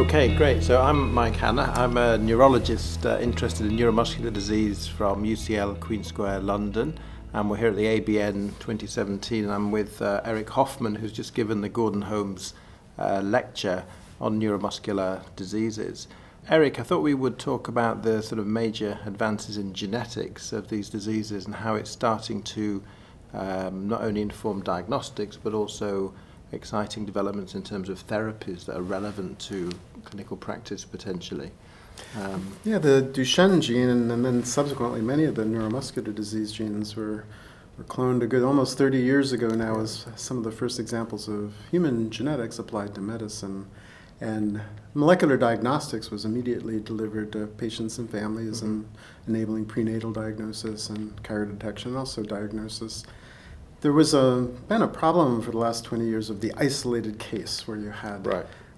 Okay, great. So I'm Mike Hanna. I'm a neurologist interested in neuromuscular disease from UCL Queen Square, London. And we're here at the ABN 2017, and I'm with Eric Hoffman, who's just given the Gordon Holmes lecture on neuromuscular diseases. Eric, I thought we would talk about the sort of major advances in genetics of these diseases and how it's starting to not only inform diagnostics, but also exciting developments in terms of therapies that are relevant to clinical practice potentially. The Duchenne gene and then subsequently many of the neuromuscular disease genes were cloned a good almost 30 years ago now as some of the first examples of human genetics applied to medicine. And molecular diagnostics was immediately delivered to patients and families and enabling prenatal diagnosis and chirodetection and also diagnosis. There was been a problem for the last 20 years of the isolated case where you had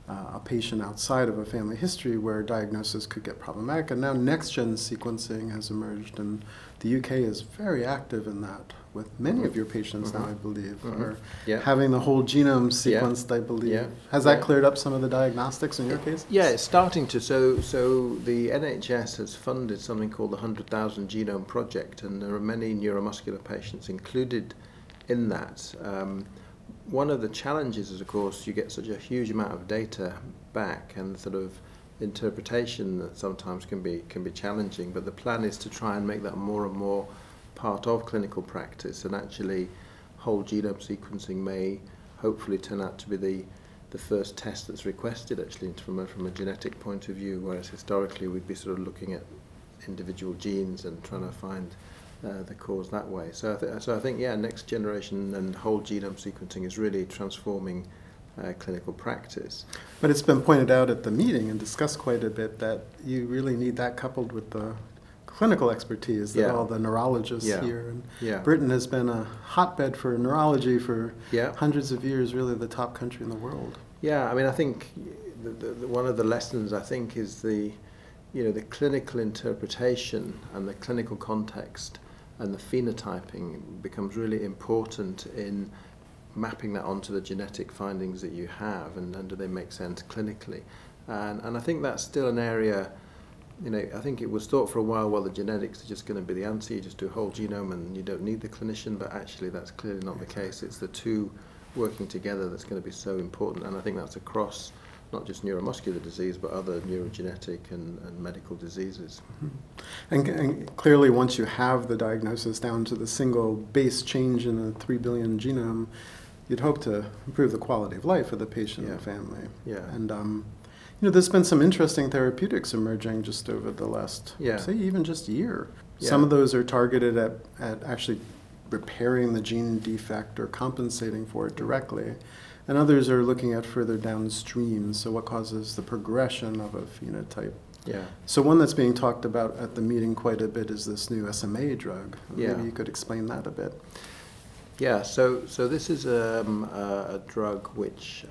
a patient outside of a family history where diagnosis could get problematic. And now next-gen sequencing has emerged, and the UK is very active in that with many of your patients now, I believe, are having the whole genome sequenced, I believe. Yeah. Has that cleared up some of the diagnostics in your case? Yeah, it's starting to. So the NHS has funded something called the 100,000 Genome Project, and there are many neuromuscular patients included in that. One of the challenges is, of course, you get such a huge amount of data back, and sort of interpretation that sometimes can be challenging, but the plan is to try and make that more and more part of clinical practice, and actually whole genome sequencing may hopefully turn out to be the first test that's requested actually from a genetic point of view, whereas historically we'd be sort of looking at individual genes and trying to find the cause that way. So I think next generation and whole genome sequencing is really transforming clinical practice. But it's been pointed out at the meeting and discussed quite a bit that you really need that coupled with the clinical expertise that all the neurologists here. And Britain has been a hotbed for neurology for hundreds of years, really the top country in the world. Yeah, I mean, I think the one of the lessons, I think, is the clinical interpretation and the clinical context and the phenotyping becomes really important in mapping that onto the genetic findings that you have, and do they make sense clinically. And I think that's still an area, I think it was thought for a while, well, the genetics are just going to be the answer, you just do a whole genome and you don't need the clinician, but actually that's clearly not the case. It's the two working together that's going to be so important, and I think that's across not just neuromuscular disease, but other neurogenetic and medical diseases. And clearly, once you have the diagnosis down to the single base change in the 3 billion genome, you'd hope to improve the quality of life of the patient and family. Yeah. And, there's been some interesting therapeutics emerging just over the last, say, even just a year. Yeah. Some of those are targeted at actually repairing the gene defect or compensating for it directly. And others are looking at further downstream, so what causes the progression of a phenotype. Yeah. So one that's being talked about at the meeting quite a bit is this new SMA drug. Maybe you could explain that a bit. Yeah, so this is a drug which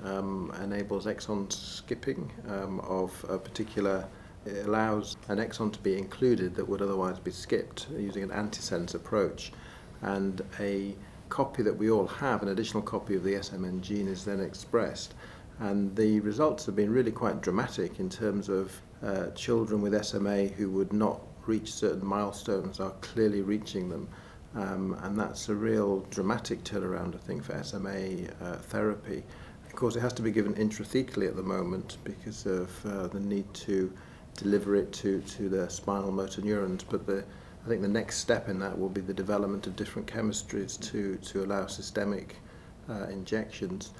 enables exon skipping of a particular... It allows an exon to be included that would otherwise be skipped using an antisense approach, and a copy that we all have, an additional copy of the SMN gene is then expressed, and the results have been really quite dramatic in terms of children with SMA who would not reach certain milestones are clearly reaching them, and that's a real dramatic turnaround, I think, for SMA therapy. Of course, it has to be given intrathecally at the moment because of the need to deliver it to the spinal motor neurons, but I think the next step in that will be the development of different chemistries to allow systemic injections.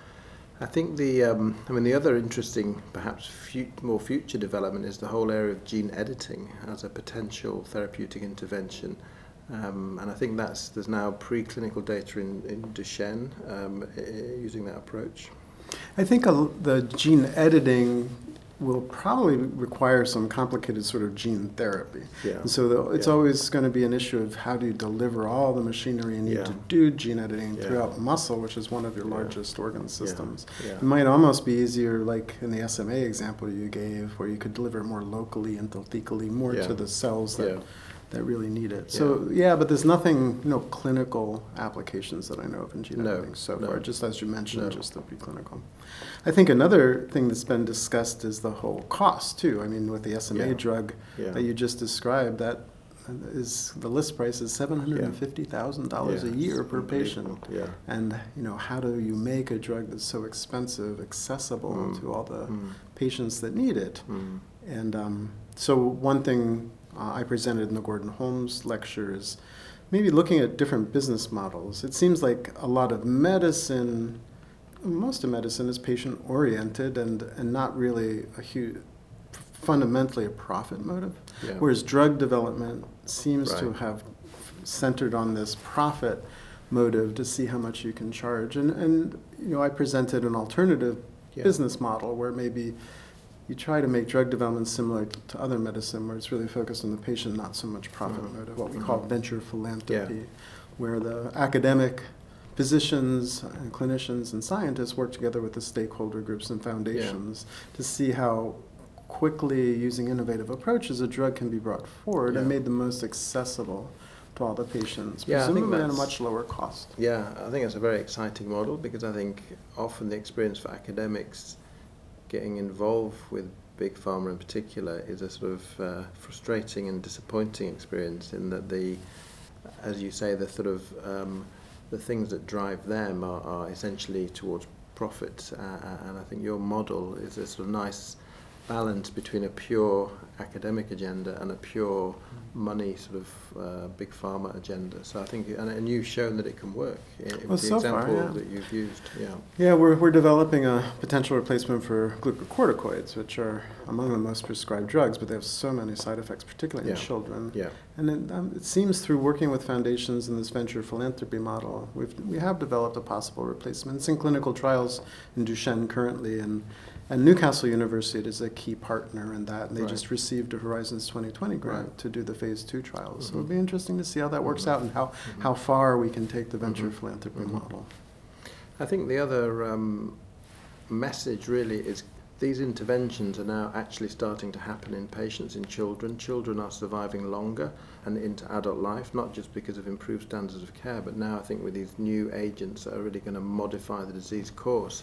I think the other interesting, perhaps more future development is the whole area of gene editing as a potential therapeutic intervention. And I think there's now preclinical data in Duchenne using that approach. I think the gene editing will probably require some complicated sort of gene therapy. Yeah. And so it's always going to be an issue of how do you deliver all the machinery you need to do gene editing throughout muscle, which is one of your largest organ systems. Yeah. Yeah. It might almost be easier, like in the SMA example you gave, where you could deliver more locally and endothecally, more to the cells that that really need it. Yeah. So yeah, but there's nothing, no clinical applications that I know of in gene editing so far, just as you mentioned, just the preclinical. I think another thing that's been discussed is the whole cost too. I mean, with the SMA drug that you just described, that is, the list price is $750,000 a year per patient. Yeah. And you know, how do you make a drug that's so expensive accessible to all the patients that need it? And so one thing I presented in the Gordon Holmes lecture is maybe looking at different business models. It seems like a lot of medicine, most of medicine is patient-oriented and not really a huge, fundamentally a profit motive, whereas drug development seems to have centered on this profit motive to see how much you can charge. And you know, I presented an alternative business model where maybe you try to make drug development similar to other medicine, where it's really focused on the patient, not so much profit motive, what we call venture philanthropy, where the academic physicians and clinicians and scientists work together with the stakeholder groups and foundations to see how quickly, using innovative approaches, a drug can be brought forward and made the most accessible to all the patients, presumably at a much lower cost. Yeah, I think that's a very exciting model, because I think often the experience for academics getting involved with big pharma in particular is a sort of frustrating and disappointing experience, in that the, as you say, the sort of the things that drive them are essentially towards profit, and I think your model is a sort of nice balance between a pure academic agenda and a pure money sort of big pharma agenda. So I think, and you've shown that it can work with the example that you've used. Yeah, we're developing a potential replacement for glucocorticoids, which are among the most prescribed drugs, but they have so many side effects, particularly in children. Yeah. And it seems through working with foundations in this venture philanthropy model, we have developed a possible replacement. It's in clinical trials in Duchenne currently, and Newcastle University is a key partner in that, and they just received a Horizons 2020 grant to do the phase 2 trials. So it'll be interesting to see how that works out and how far we can take the venture philanthropy model. I think the other message really is these interventions are now actually starting to happen in patients, in children. Children are surviving longer and into adult life, not just because of improved standards of care, but now I think with these new agents that are really going to modify the disease course.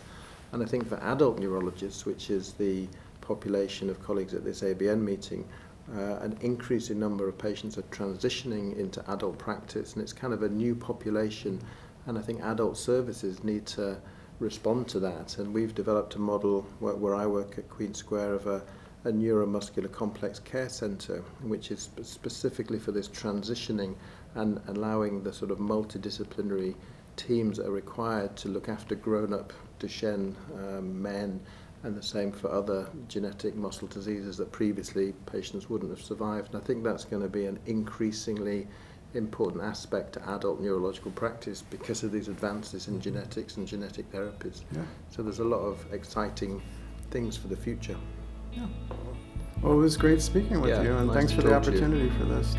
And I think for adult neurologists, which is the population of colleagues at this ABN meeting, an increasing number of patients are transitioning into adult practice, and it's kind of a new population, and I think adult services need to respond to that. And we've developed a model where I work at Queen Square of a neuromuscular complex care centre, which is specifically for this transitioning and allowing the sort of multidisciplinary teams that are required to look after grown-up Duchenne men, and the same for other genetic muscle diseases that previously patients wouldn't have survived. And I think that's going to be an increasingly important aspect to adult neurological practice because of these advances in genetics and genetic therapies. Yeah. So there's a lot of exciting things for the future. Yeah. Well, it was great speaking with you, and nice thanks for the opportunity for this.